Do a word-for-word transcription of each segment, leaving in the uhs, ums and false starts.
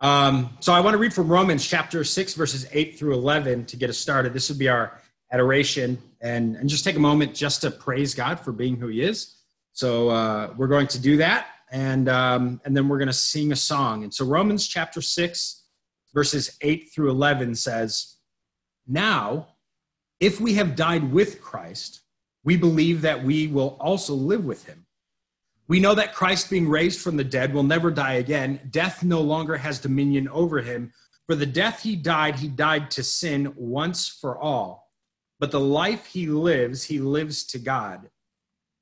Um, so I want to read from Romans chapter six, verses eight through eleven to get us started. This would be our adoration, and, and just take a moment just to praise God for being who he is. So uh, we're going to do that, and, um, and then we're going to sing a song. And so Romans chapter six, verses eight through eleven says, "Now, if we have died with Christ, we believe that we will also live with him. We know that Christ, being raised from the dead, will never die again. Death no longer has dominion over him. For the death he died, he died to sin once for all. But the life he lives, he lives to God.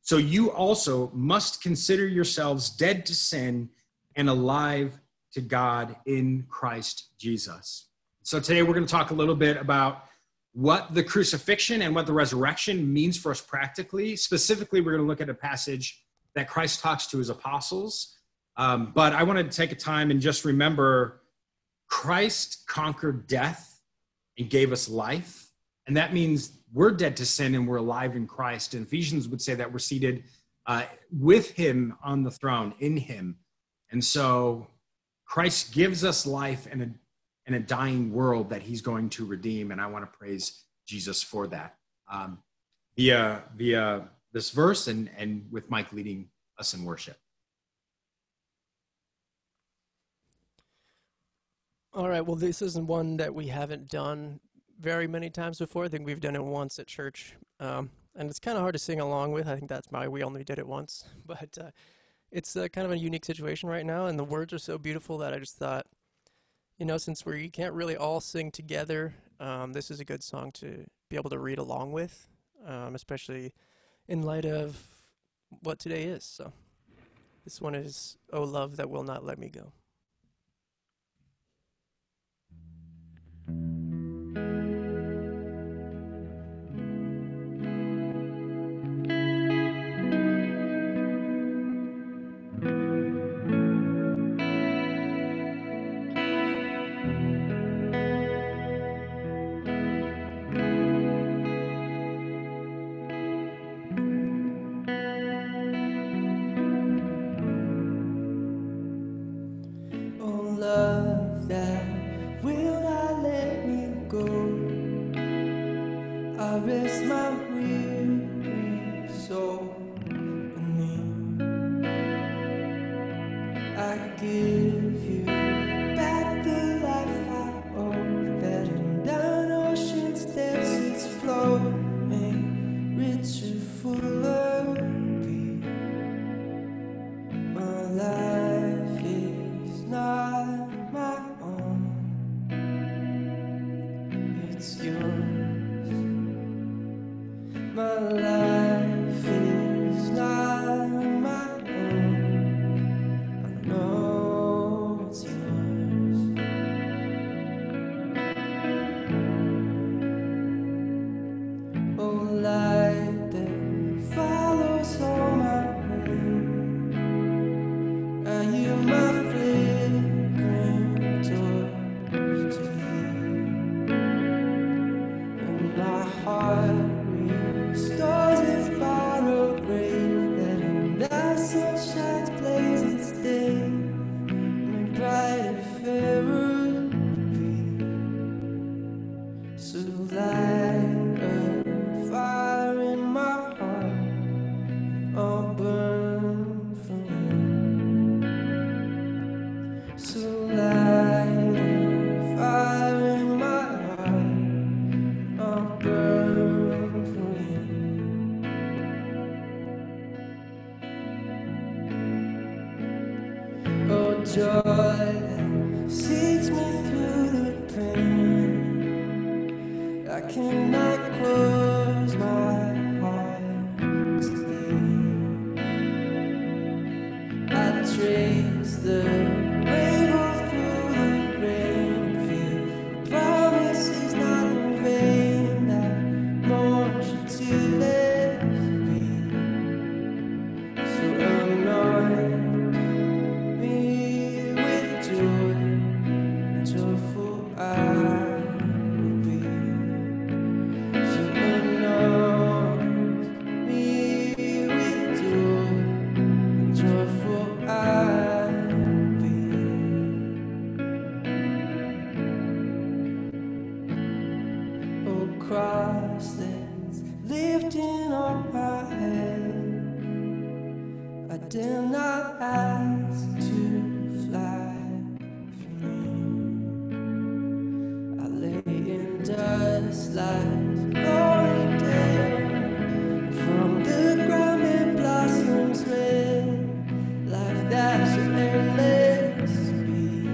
So you also must consider yourselves dead to sin and alive to God in Christ Jesus." So today we're going to talk a little bit about what the crucifixion and what the resurrection means for us practically. Specifically, we're going to look at a passage that Christ talks to his apostles. Um, but I wanted to take a time and just remember Christ conquered death and gave us life. And that means we're dead to sin and we're alive in Christ. And Ephesians would say that we're seated uh, with him on the throne, in him. And so Christ gives us life in a, in a dying world that he's going to redeem. And I want to praise Jesus for that um, via, via this verse and, and with Mike leading us in worship. All right, well, this isn't one that we haven't done very many times before. I think we've done it once at church, um, and it's kind of hard to sing along with. I think that's why we only did it once, but uh, it's uh, kind of a unique situation right now, and the words are so beautiful that I just thought, you know, since we can't really all sing together, um, this is a good song to be able to read along with, um, especially in light of what today is. So this one is "Oh Love That Will Not Let Me Go." across this, lifting up my head. I dare not ask to fly for me. I lay in dust like glory dead. From the ground it blossoms red, life that should endless be.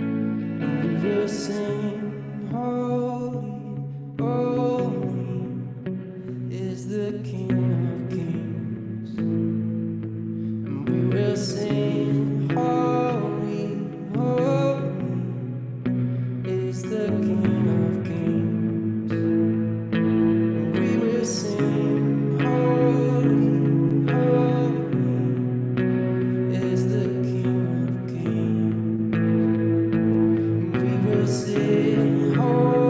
And we will sing holy. Holy is the King of Kings, and we will sing, holy, holy is the King of Kings, and we will sing, holy, holy is the King of Kings, and we will sing, holy.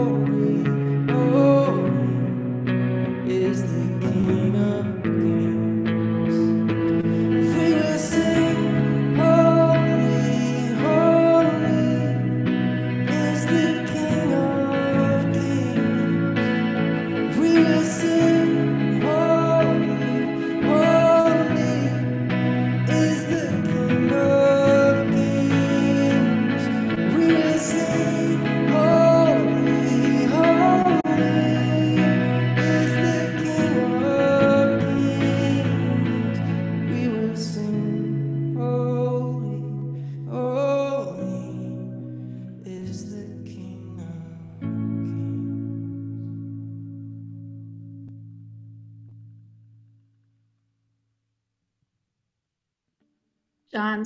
John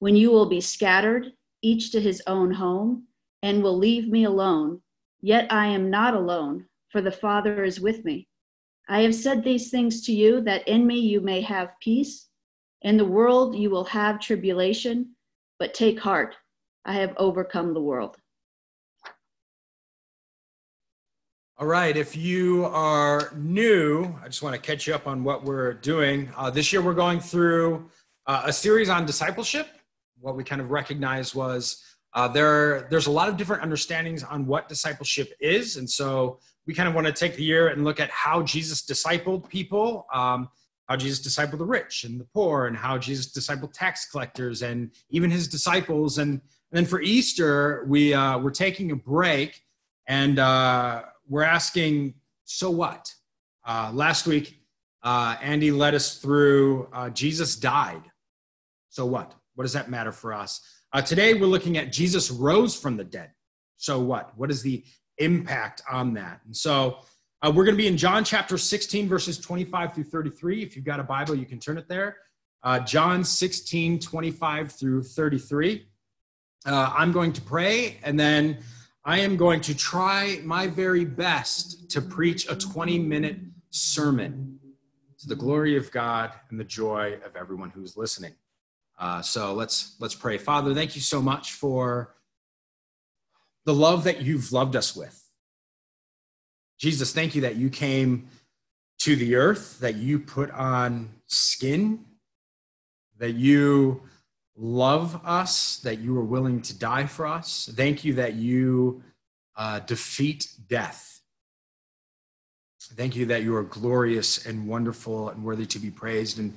when you will be scattered, each to his own home, and will leave me alone. Yet I am not alone, for the Father is with me. I have said these things to you, that in me you may have peace. In the world you will have tribulation, but take heart, I have overcome the world. All right, if you are new, I just want to catch you up on what we're doing. Uh, this year we're going through uh, a series on discipleship. What we kind of recognized was uh, there, there's a lot of different understandings on what discipleship is. And so we kind of want to take the year and look at how Jesus discipled people, um, how Jesus discipled the rich and the poor, and how Jesus discipled tax collectors and even his disciples. And, and then for Easter, we, uh, we're taking a break and uh, we're asking, so what? Uh, last week, uh, Andy led us through uh, Jesus died. So what? What does that matter for us? Uh, today, we're looking at Jesus rose from the dead. So what? What is the impact on that? And so uh, we're going to be in John chapter sixteen, verses twenty-five through thirty-three. If you've got a Bible, you can turn it there. Uh, John sixteen, twenty-five through thirty-three. Uh, I'm going to pray, and then I am going to try my very best to preach a twenty-minute sermon to the glory of God and the joy of everyone who's listening. Uh, so let's let's pray. Father, thank you so much for the love that you've loved us with. Jesus, thank you that you came to the earth, that you put on skin, that you love us, that you were willing to die for us. Thank you that you uh, defeat death. Thank you that you are glorious and wonderful and worthy to be praised. And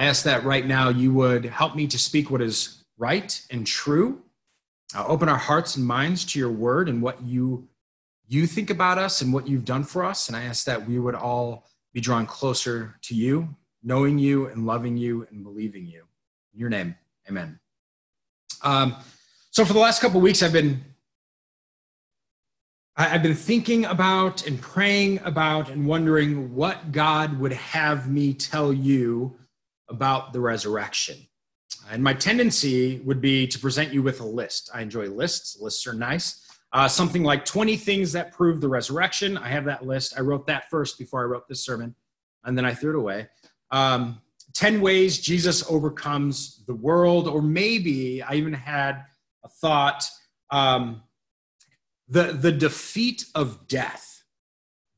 I ask that right now you would help me to speak what is right and true. Uh, open our hearts and minds to your word and what you you think about us and what you've done for us. And I ask that we would all be drawn closer to you, knowing you and loving you and believing you. In your name, amen. Um, so for the last couple of weeks, I've been I've been thinking about and praying about and wondering what God would have me tell you about the resurrection. And my tendency would be to present you with a list. I enjoy lists. Lists are nice. Uh, something like twenty things that prove the resurrection. I have that list. I wrote that first before I wrote this sermon, and then I threw it away. Um, ten ways Jesus overcomes the world, or maybe I even had a thought, um, the, the defeat of death.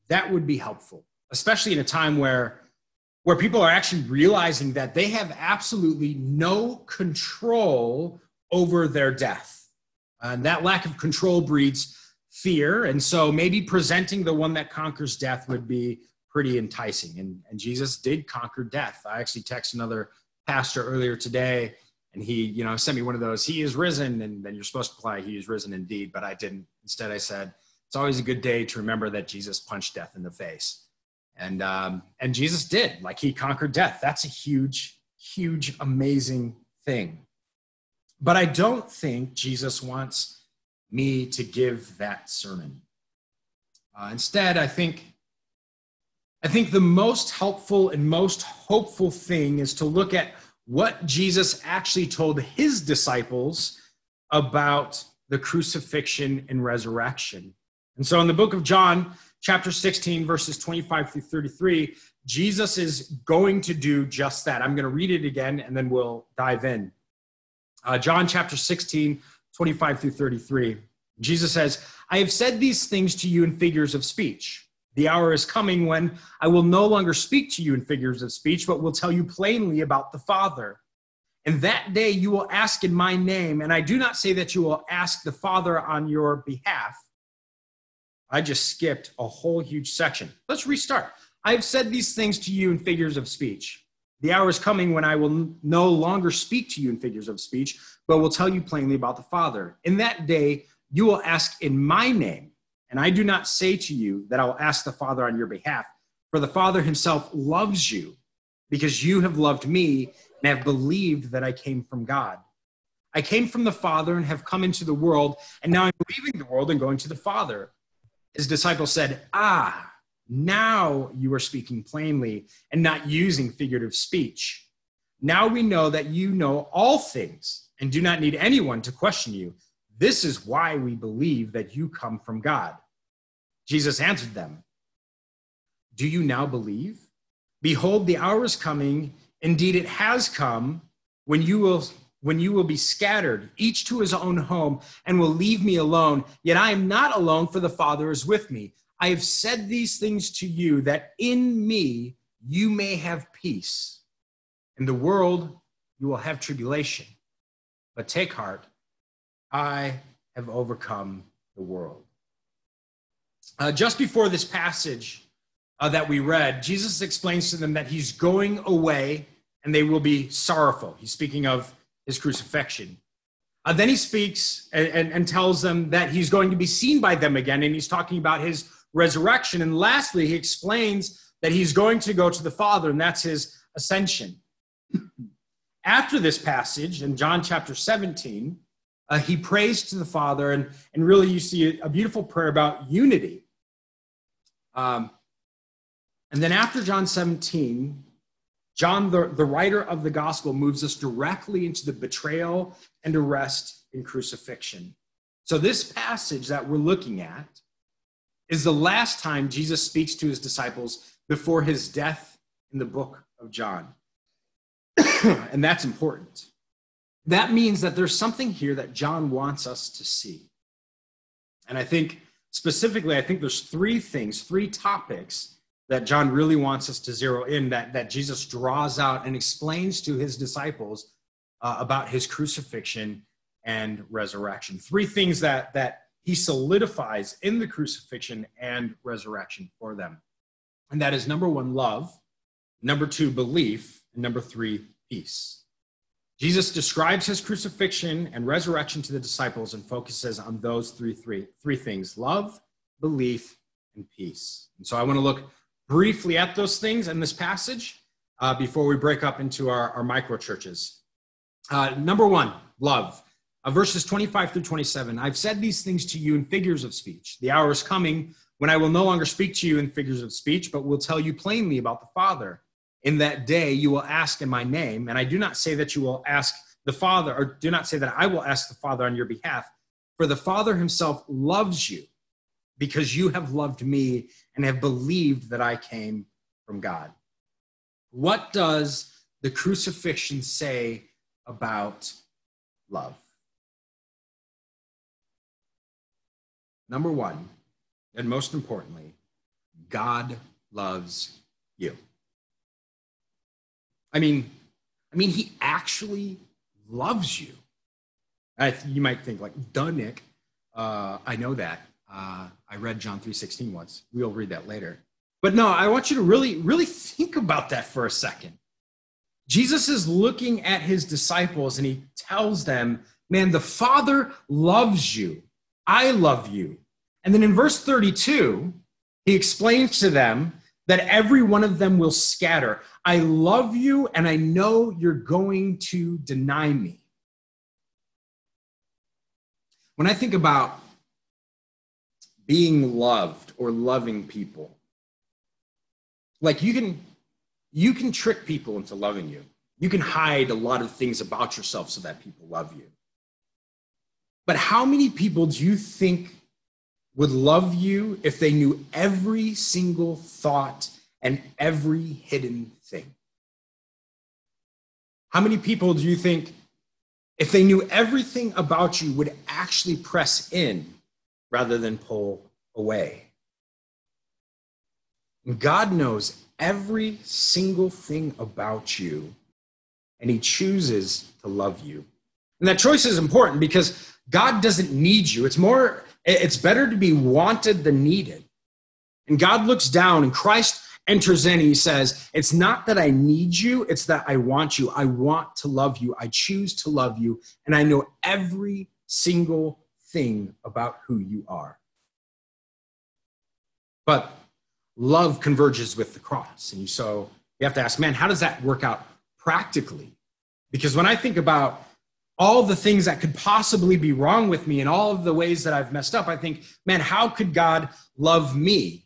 That would be helpful, especially in a time where, where people are actually realizing that they have absolutely no control over their death. And that lack of control breeds fear. And so maybe presenting the one that conquers death would be pretty enticing. And, and Jesus did conquer death. I actually texted another pastor earlier today, and he, you know, sent me one of those, he is risen. And then you're supposed to reply, he is risen indeed, but I didn't. Instead, I said, it's always a good day to remember that Jesus punched death in the face. And, um, and Jesus did, like, he conquered death. That's a huge, huge, amazing thing. But I don't think Jesus wants me to give that sermon. Uh, instead, I think I think the most helpful and most hopeful thing is to look at what Jesus actually told his disciples about the crucifixion and resurrection. And so in the book of John, chapter sixteen, verses twenty-five through thirty-three, Jesus is going to do just that. I'm going to read it again, and then we'll dive in. Uh, John chapter sixteen, twenty-five through thirty-three. Jesus says, I have said these things to you in figures of speech. The hour is coming when I will no longer speak to you in figures of speech, but will tell you plainly about the Father. And that day you will ask in my name, and I do not say that you will ask the Father on your behalf. I just skipped a whole huge section. Let's restart. I have said these things to you in figures of speech. The hour is coming when I will no longer speak to you in figures of speech, but will tell you plainly about the Father. In that day you will ask in my name. And I do not say to you that I will ask the Father on your behalf, for the Father himself loves you, because you have loved me and have believed that I came from God. I came from the Father and have come into the world, and now I'm leaving the world and going to the Father. His disciples said, Ah, now you are speaking plainly and not using figurative speech. Now we know that you know all things and do not need anyone to question you. This is why we believe that you come from God. Jesus answered them, Do you now believe? Behold, the hour is coming, indeed it has come, when you will, when you will be scattered, each to his own home, and will leave me alone. Yet I am not alone, for the Father is with me. I have said these things to you, that in me you may have peace. In the world you will have tribulation, but take heart. I have overcome the world. Uh, just before this passage uh, that we read, Jesus explains to them that he's going away and they will be sorrowful. He's speaking of his crucifixion. Uh, then he speaks and, and, and tells them that he's going to be seen by them again, and he's talking about his resurrection. And lastly, he explains that he's going to go to the Father, and that's his ascension. After this passage, in John chapter seventeen, Uh, he prays to the Father, and, and really you see a beautiful prayer about unity. Um, and then after John seventeen, John, the, the writer of the gospel, moves us directly into the betrayal and arrest and crucifixion. So this passage that we're looking at is the last time Jesus speaks to his disciples before his death in the book of John. And that's important. That means that there's something here that John wants us to see. And I think specifically, I think there's three things, three topics that John really wants us to zero in, that, that Jesus draws out and explains to his disciples uh, about his crucifixion and resurrection. Three things that, that he solidifies in the crucifixion and resurrection for them. And that is number one, love, number two, belief, and number three, peace. Jesus describes his crucifixion and resurrection to the disciples and focuses on those three, three, three things, love, belief, and peace. And so I want to look briefly at those things in this passage uh, before we break up into our, our micro churches. Uh, number one, love. Uh, verses twenty-five through twenty-seven, I've said these things to you in figures of speech. The hour is coming when I will no longer speak to you in figures of speech, but will tell you plainly about the Father. In that day you will ask in my name, and I do not say that you will ask the Father, or do not say that I will ask the Father on your behalf, for the Father himself loves you because you have loved me and have believed that I came from God. What does the crucifixion say about love? Number one, and most importantly, God loves you. I mean, I mean, he actually loves you. I th- you might think like, duh, Nick, uh, I know that. Uh, I read John three sixteen once. We'll read that later. But no, I want you to really, really think about that for a second. Jesus is looking at his disciples and he tells them, man, the Father loves you. I love you. And then in verse thirty-two, he explains to them that every one of them will scatter. I love you, and I know you're going to deny me. When I think about being loved or loving people, like you can, you can trick people into loving you. You can hide a lot of things about yourself so that people love you. But how many people do you think would love you if they knew every single thought and every hidden thing? How many people do you think, if they knew everything about you, would actually press in rather than pull away? God knows every single thing about you, and he chooses to love you. And that choice is important because God doesn't need you. It's more, it's better to be wanted than needed. And God looks down and Christ enters in and he says, it's not that I need you, it's that I want you. I want to love you. I choose to love you. And I know every single thing about who you are. But love converges with the cross. And so you have to ask, man, how does that work out practically? Because when I think about all the things that could possibly be wrong with me and all of the ways that I've messed up, I think, man, how could God love me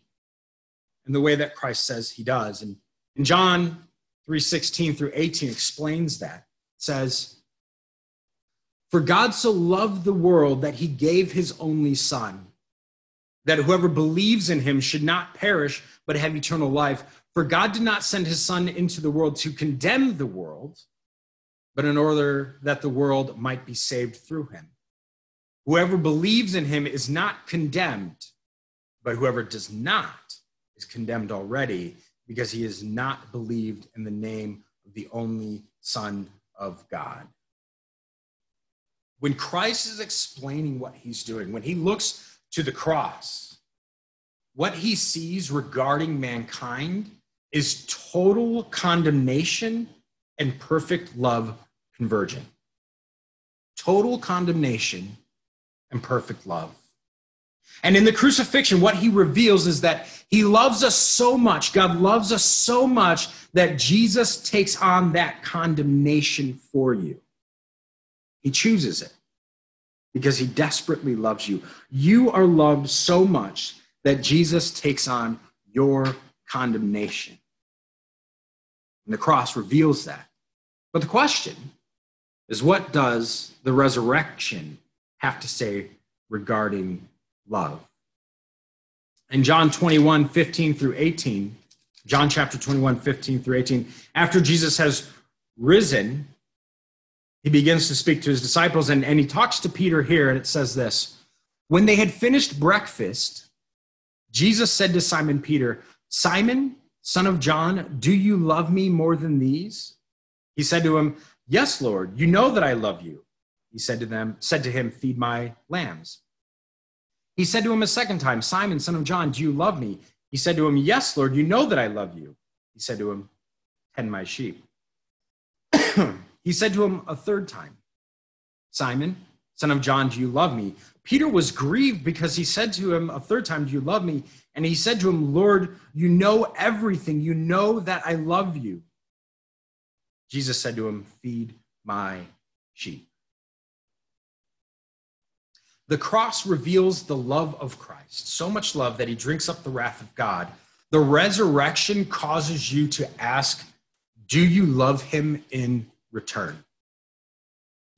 in the way that Christ says he does? And, and John three sixteen through eighteen explains that. It says, for God so loved the world that he gave his only son, that whoever believes in him should not perish, but have eternal life. For God did not send his son into the world to condemn the world, but in order that the world might be saved through him. Whoever believes in him is not condemned, but whoever does not is condemned already, because he has not believed in the name of the only Son of God. When Christ is explaining what he's doing, when he looks to the cross, what he sees regarding mankind is total condemnation and perfect love converging. Total condemnation and perfect love. And in the crucifixion, what he reveals is that he loves us so much, God loves us so much, that Jesus takes on that condemnation for you. He chooses it because he desperately loves you. You are loved so much that Jesus takes on your condemnation. And the cross reveals that. But the question is, what does the resurrection have to say regarding love? In John twenty-one, fifteen through eighteen, John chapter twenty-one, fifteen through eighteen, after Jesus has risen, he begins to speak to his disciples, and, and he talks to Peter here, and it says this. When they had finished breakfast, Jesus said to Simon Peter, Simon, son of John, do you love me more than these? He said to him, yes, Lord, you know that I love you. He said to them, said to him, feed my lambs. He said to him a second time, Simon, son of John, do you love me? He said to him, yes, Lord, you know that I love you. He said to him, tend my sheep. He said to him a third time, Simon, son of John, do you love me? Peter was grieved because he said to him a third time, do you love me? And he said to him, Lord, you know everything. You know that I love you. Jesus said to him, feed my sheep. The cross reveals the love of Christ, so much love that he drinks up the wrath of God. The resurrection causes you to ask, do you love him in return?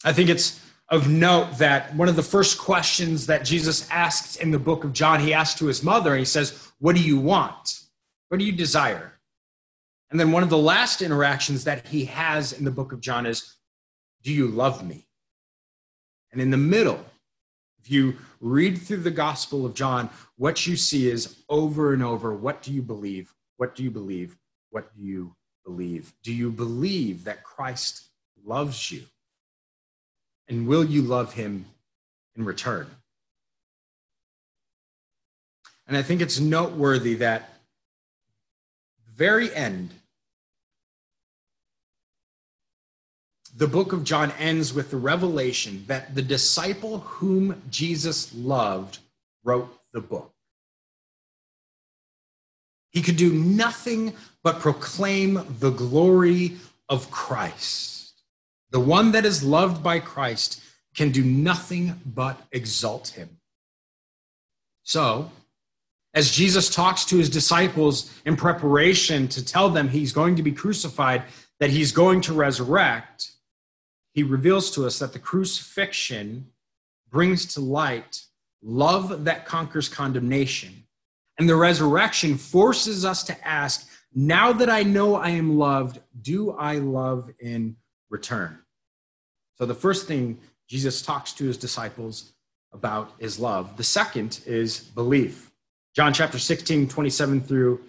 I think it's of note that one of the first questions that Jesus asks in the book of John, he asked to his mother, and he says, what do you want? What do you desire? And then one of the last interactions that he has in the book of John is, do you love me? And in the middle, if you read through the Gospel of John, what you see is over and over, what do you believe? What do you believe? What do you believe? Do you believe that Christ loves you? And will you love him in return? And I think it's noteworthy that at the very end, the book of John ends with the revelation that the disciple whom Jesus loved wrote the book. He could do nothing but proclaim the glory of Christ. The one that is loved by Christ can do nothing but exalt him. So, as Jesus talks to his disciples in preparation to tell them he's going to be crucified, that he's going to resurrect, he reveals to us that the crucifixion brings to light love that conquers condemnation. And the resurrection forces us to ask, now that I know I am loved, do I love in return? So the first thing Jesus talks to his disciples about is love. The second is belief. John chapter sixteen, twenty-seven through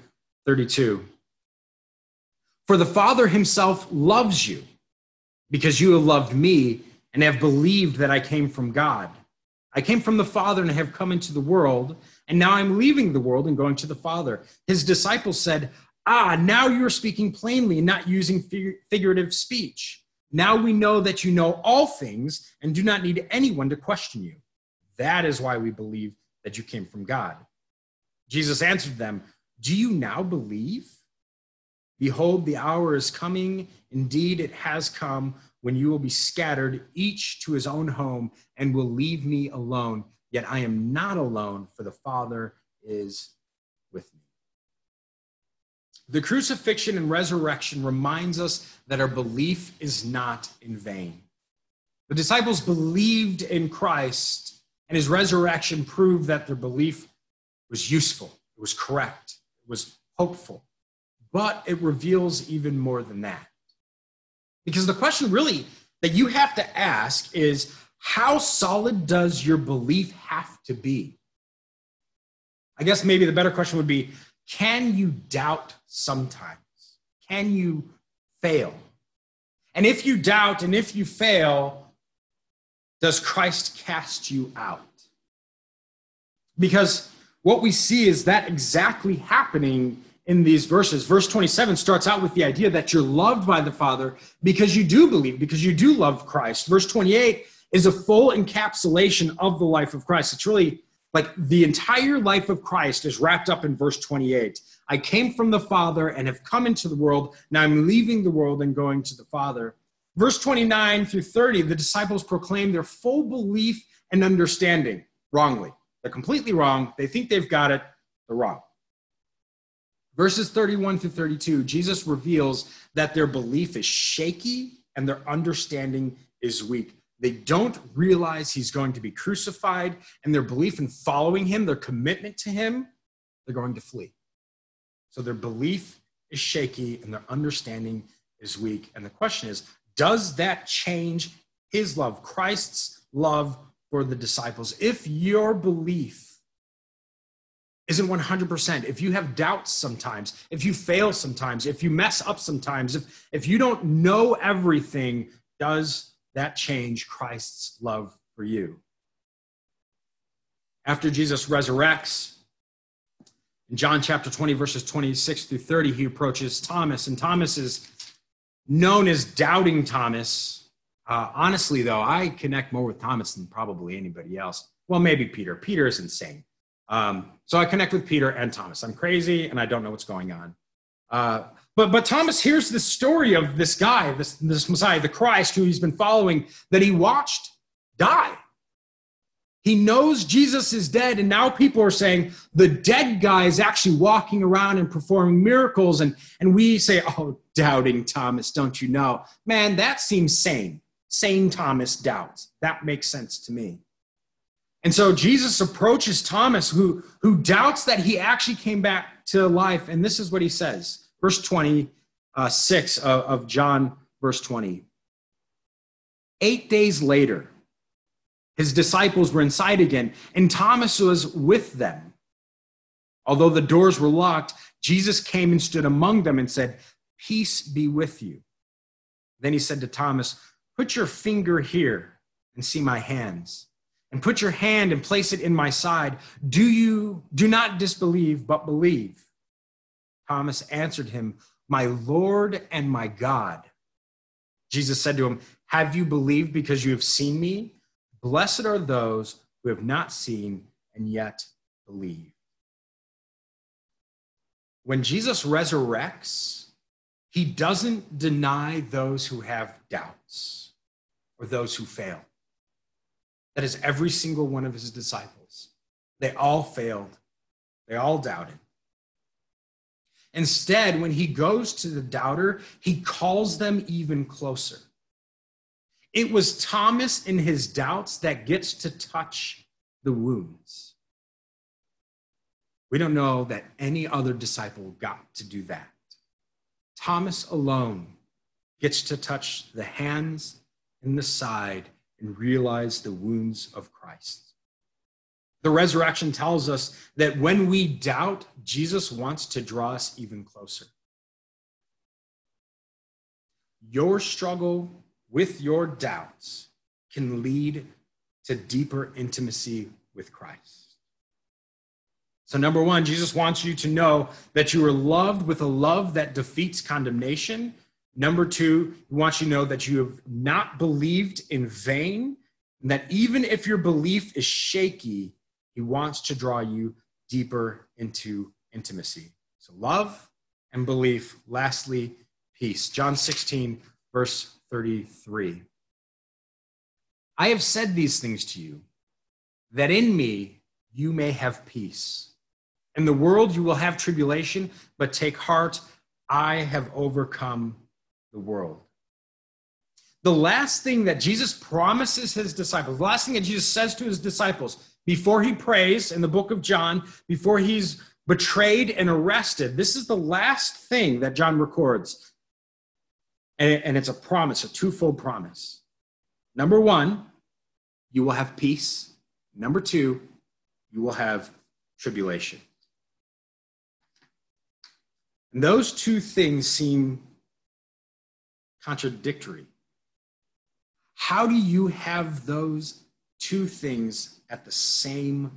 thirty-two. For the Father himself loves you, because you have loved me and have believed that I came from God. I came from the Father and have come into the world, and now I'm leaving the world and going to the Father. His disciples said, ah, now you're speaking plainly and not using figurative speech. Now we know that you know all things and do not need anyone to question you. That is why we believe that you came from God. Jesus answered them, do you now believe? Behold, the hour is coming. Indeed, it has come when you will be scattered, each to his own home, and will leave me alone. Yet I am not alone, for the Father is with me. The crucifixion and resurrection reminds us that our belief is not in vain. The disciples believed in Christ, and his resurrection proved that their belief was useful, it was correct, it was hopeful. But it reveals even more than that. Because the question really that you have to ask is, how solid does your belief have to be? I guess maybe the better question would be, can you doubt sometimes? Can you fail? And if you doubt and if you fail, does Christ cast you out? Because what we see is that exactly happening in these verses. Verse twenty-seven starts out with the idea that you're loved by the Father because you do believe, because you do love Christ. Verse twenty-eight is a full encapsulation of the life of Christ. It's really like the entire life of Christ is wrapped up in verse twenty-eight. I came from the Father and have come into the world. Now I'm leaving the world and going to the Father. Verse twenty-nine through thirty, the disciples proclaim their full belief and understanding wrongly. They're completely wrong. They think they've got it. They're wrong. Verses thirty-one through thirty-two, Jesus reveals that their belief is shaky and their understanding is weak. They don't realize he's going to be crucified, and their belief in following him, their commitment to him, they're going to flee. So their belief is shaky and their understanding is weak. And the question is, does that change his love, Christ's love for the disciples? If your belief isn't one hundred percent, if you have doubts sometimes, if you fail sometimes, if you mess up sometimes, if, if you don't know everything, does that change Christ's love for you? After Jesus resurrects, in John chapter twenty, verses twenty-six through thirty, he approaches Thomas, and Thomas is known as Doubting Thomas. Uh, honestly, though, I connect more with Thomas than probably anybody else. well, maybe Peter. Peter is insane. Um, so I connect with Peter and Thomas. I'm crazy and I don't know what's going on. Uh, but, but Thomas hears the story of this guy, this, this Messiah, the Christ, who he's been following, that he watched die. He knows Jesus is dead, and now people are saying the dead guy is actually walking around and performing miracles, and, and we say, oh, doubting Thomas, don't you know? Man, that seems sane. Sane Thomas doubts. That makes sense to me. And so Jesus approaches Thomas, who, who doubts that he actually came back to life, and this is what he says. Verse twenty-six of, of John, verse twenty. Eight days later, his disciples were inside again, and Thomas was with them. Although the doors were locked, Jesus came and stood among them and said, "Peace be with you." Then he said to Thomas, "Put your finger here and see my hands, and put your hand and place it in my side. Do you do not disbelieve, but believe?" Thomas answered him, "My Lord and my God." Jesus said to him, "Have you believed because you have seen me? Blessed are those who have not seen and yet believe." When Jesus resurrects, he doesn't deny those who have doubts or those who fail. That is every single one of his disciples. They all failed. They all doubted. Instead, when he goes to the doubter, he calls them even closer. It was Thomas in his doubts that gets to touch the wounds. We don't know that any other disciple got to do that. Thomas alone gets to touch the hands and the side and realize the wounds of Christ. The resurrection tells us that when we doubt, Jesus wants to draw us even closer. Your struggle with your doubts can lead to deeper intimacy with Christ. So number one, Jesus wants you to know that you are loved with a love that defeats condemnation. Number two, he wants you to know that you have not believed in vain, and that even if your belief is shaky, he wants to draw you deeper into intimacy. So love and belief. Lastly, peace. John sixteen, verse thirty-three. I have said these things to you, that in me you may have peace. In the world you will have tribulation, but take heart, I have overcome the world. The last thing that Jesus promises his disciples, the last thing that Jesus says to his disciples before he prays in the book of John, before he's betrayed and arrested, this is the last thing that John records. And it's a promise, a twofold promise. Number one, you will have peace. Number two, you will have tribulation. And those two things seem contradictory. How do you have those two things at the same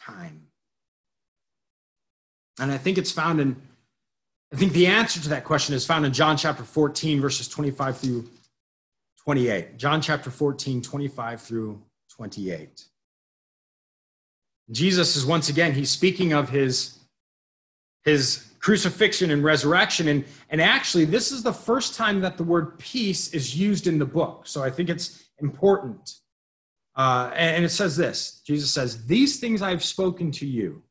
time? And I think it's found in I think the answer to that question is found in John chapter fourteen, verses twenty-five through twenty-eight. John chapter fourteen, twenty-five through twenty-eight. Jesus is once again, he's speaking of his, his crucifixion and resurrection. And, and actually, this is the first time that the word peace is used in the book. So I think it's important. Uh, and, and it says this. Jesus says, "These things I have spoken to you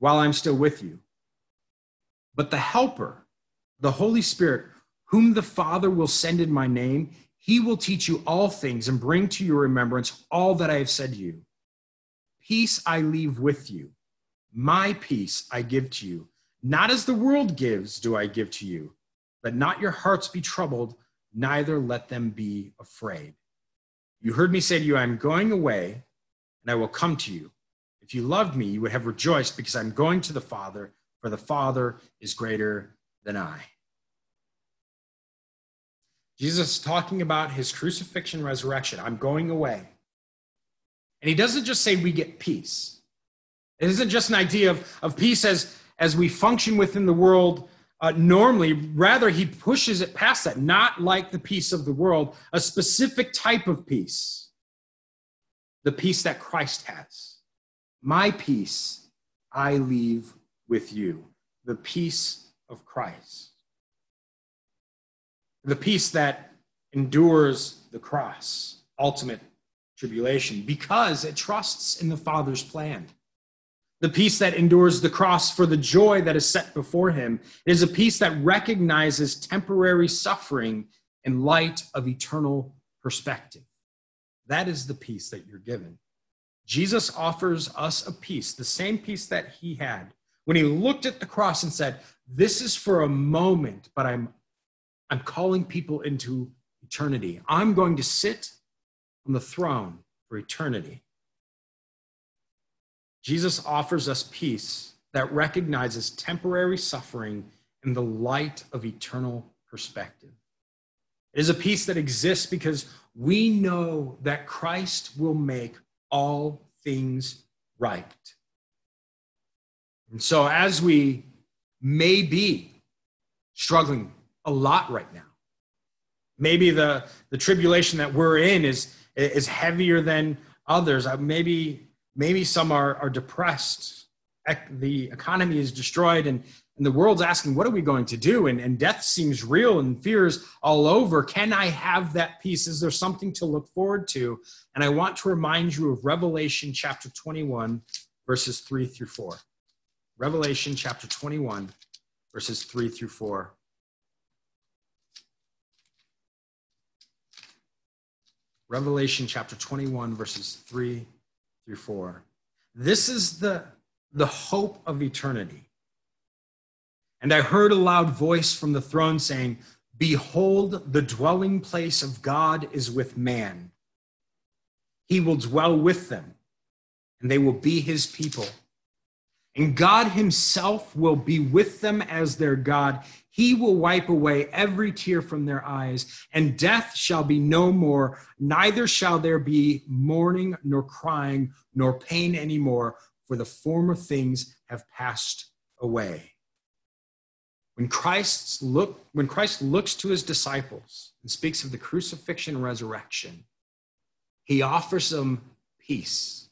while I'm still with you. But the Helper, the Holy Spirit, whom the Father will send in my name, he will teach you all things and bring to your remembrance all that I have said to you. Peace I leave with you. My peace I give to you. Not as the world gives do I give to you. Let not your hearts be troubled, neither let them be afraid. You heard me say to you, I am going away, and I will come to you. If you loved me, you would have rejoiced, because I am going to the Father, for the Father is greater than I." Jesus is talking about his crucifixion, resurrection. I'm going away. And he doesn't just say we get peace. It isn't just an idea of, of peace as, as we function within the world uh, normally. Rather, he pushes it past that, not like the peace of the world, a specific type of peace. the peace that Christ has. My peace I leave with you, the peace of Christ, the peace that endures the cross, ultimate tribulation, because it trusts in the Father's plan. The peace that endures the cross for the joy that is set before him. It is a peace that recognizes temporary suffering in light of eternal perspective. That is the peace that you're given. Jesus offers us a peace, the same peace that he had when he looked at the cross and said, this is for a moment, but I'm, I'm calling people into eternity. I'm going to sit on the throne for eternity. Jesus offers us peace that recognizes temporary suffering in the light of eternal perspective. It is a peace that exists because we know that Christ will make all things right. And so as we may be struggling a lot right now, maybe the, the tribulation that we're in is, is heavier than others. Maybe... Maybe some are, are depressed. The economy is destroyed and, and the world's asking, what are we going to do? And, and death seems real and fears all over. Can I have that peace? Is there something to look forward to? And I want to remind you of Revelation chapter twenty-one, verses three through four. Revelation chapter twenty-one, verses three through four. Revelation chapter twenty-one, verses three through four. This is the, the hope of eternity. And I heard a loud voice from the throne saying, behold, the dwelling place of God is with man. He will dwell with them, and they will be his people. And God himself will be with them as their God. He will wipe away every tear from their eyes, and death shall be no more. Neither shall there be mourning, nor crying, nor pain anymore, for the former things have passed away. When Christ's look, when Christ looks to his disciples and speaks of the crucifixion and resurrection, he offers them peace,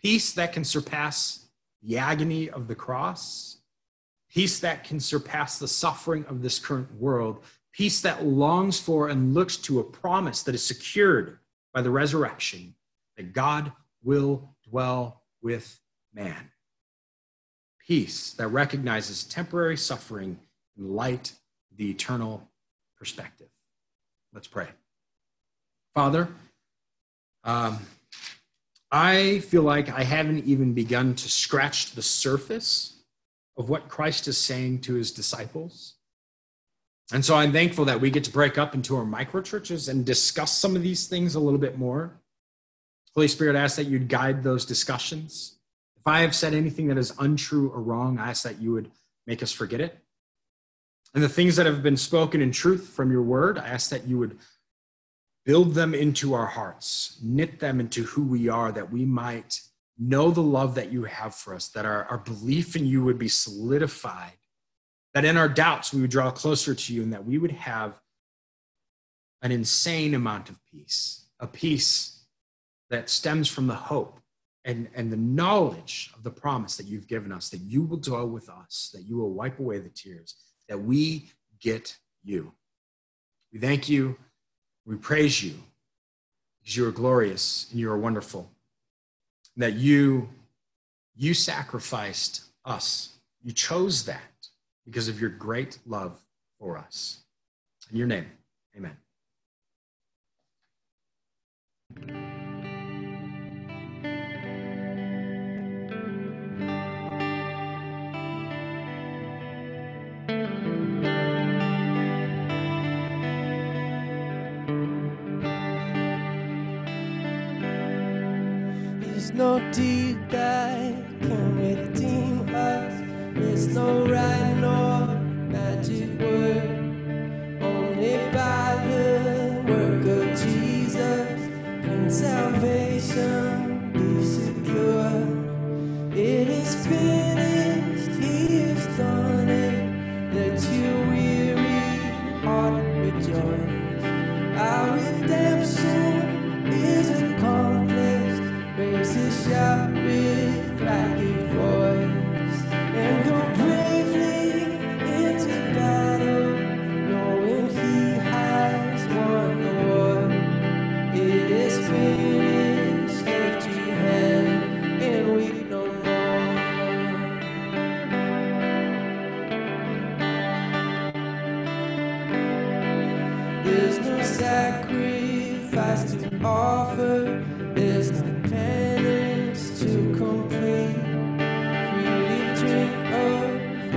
peace that can surpass the agony of the cross, peace that can surpass the suffering of this current world, peace that longs for and looks to a promise that is secured by the resurrection, that God will dwell with man. Peace that recognizes temporary suffering in light of the eternal perspective. Let's pray. Father, um, I feel like I haven't even begun to scratch the surface of what Christ is saying to his disciples. And so I'm thankful that we get to break up into our microchurches and discuss some of these things a little bit more. Holy Spirit, I ask that you'd guide those discussions. If I have said anything that is untrue or wrong, I ask that you would make us forget it. And the things that have been spoken in truth from your word, I ask that you would build them into our hearts, knit them into who we are, that we might know the love that you have for us, that our, our belief in you would be solidified, that in our doubts we would draw closer to you, and that we would have an insane amount of peace, a peace that stems from the hope and, and the knowledge of the promise that you've given us, that you will dwell with us, that you will wipe away the tears, that we get you. We thank you. We praise you because you are glorious and you are wonderful, that you, you sacrificed us. You chose that because of your great love for us. In your name, amen. There's no deep that can redeem us. There's no right nor magic word. Only by the work of Jesus can salvation be secure. It is finished, he has done it. Let your weary heart rejoice. Our redemption is accomplished. sacrifice to offer is not penance to complete. Freely drink of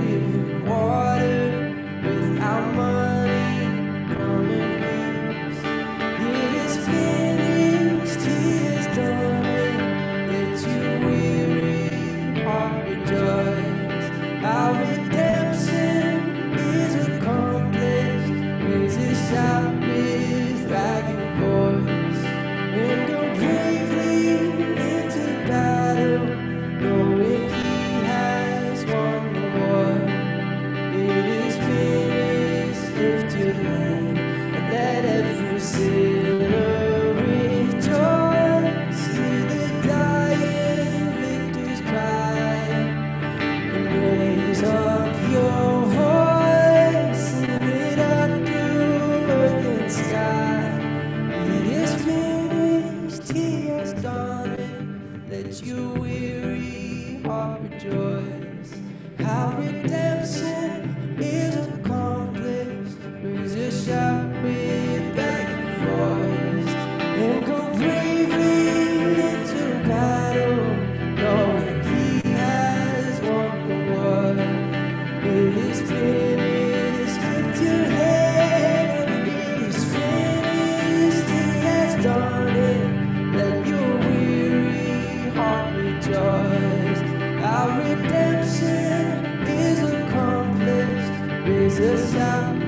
living water without money, common peace. It is finished, He is done it. Let your weary heart rejoice. Our redemption is accomplished. Praise His shout. Your weary heart rejoice. How redemption is accomplished. Raise a shout with thankful voice and go bravely into battle, knowing He has won the war. It is finished. Lift your head. It is finished. He has done it. Let your our redemption is accomplished. Raise a shout.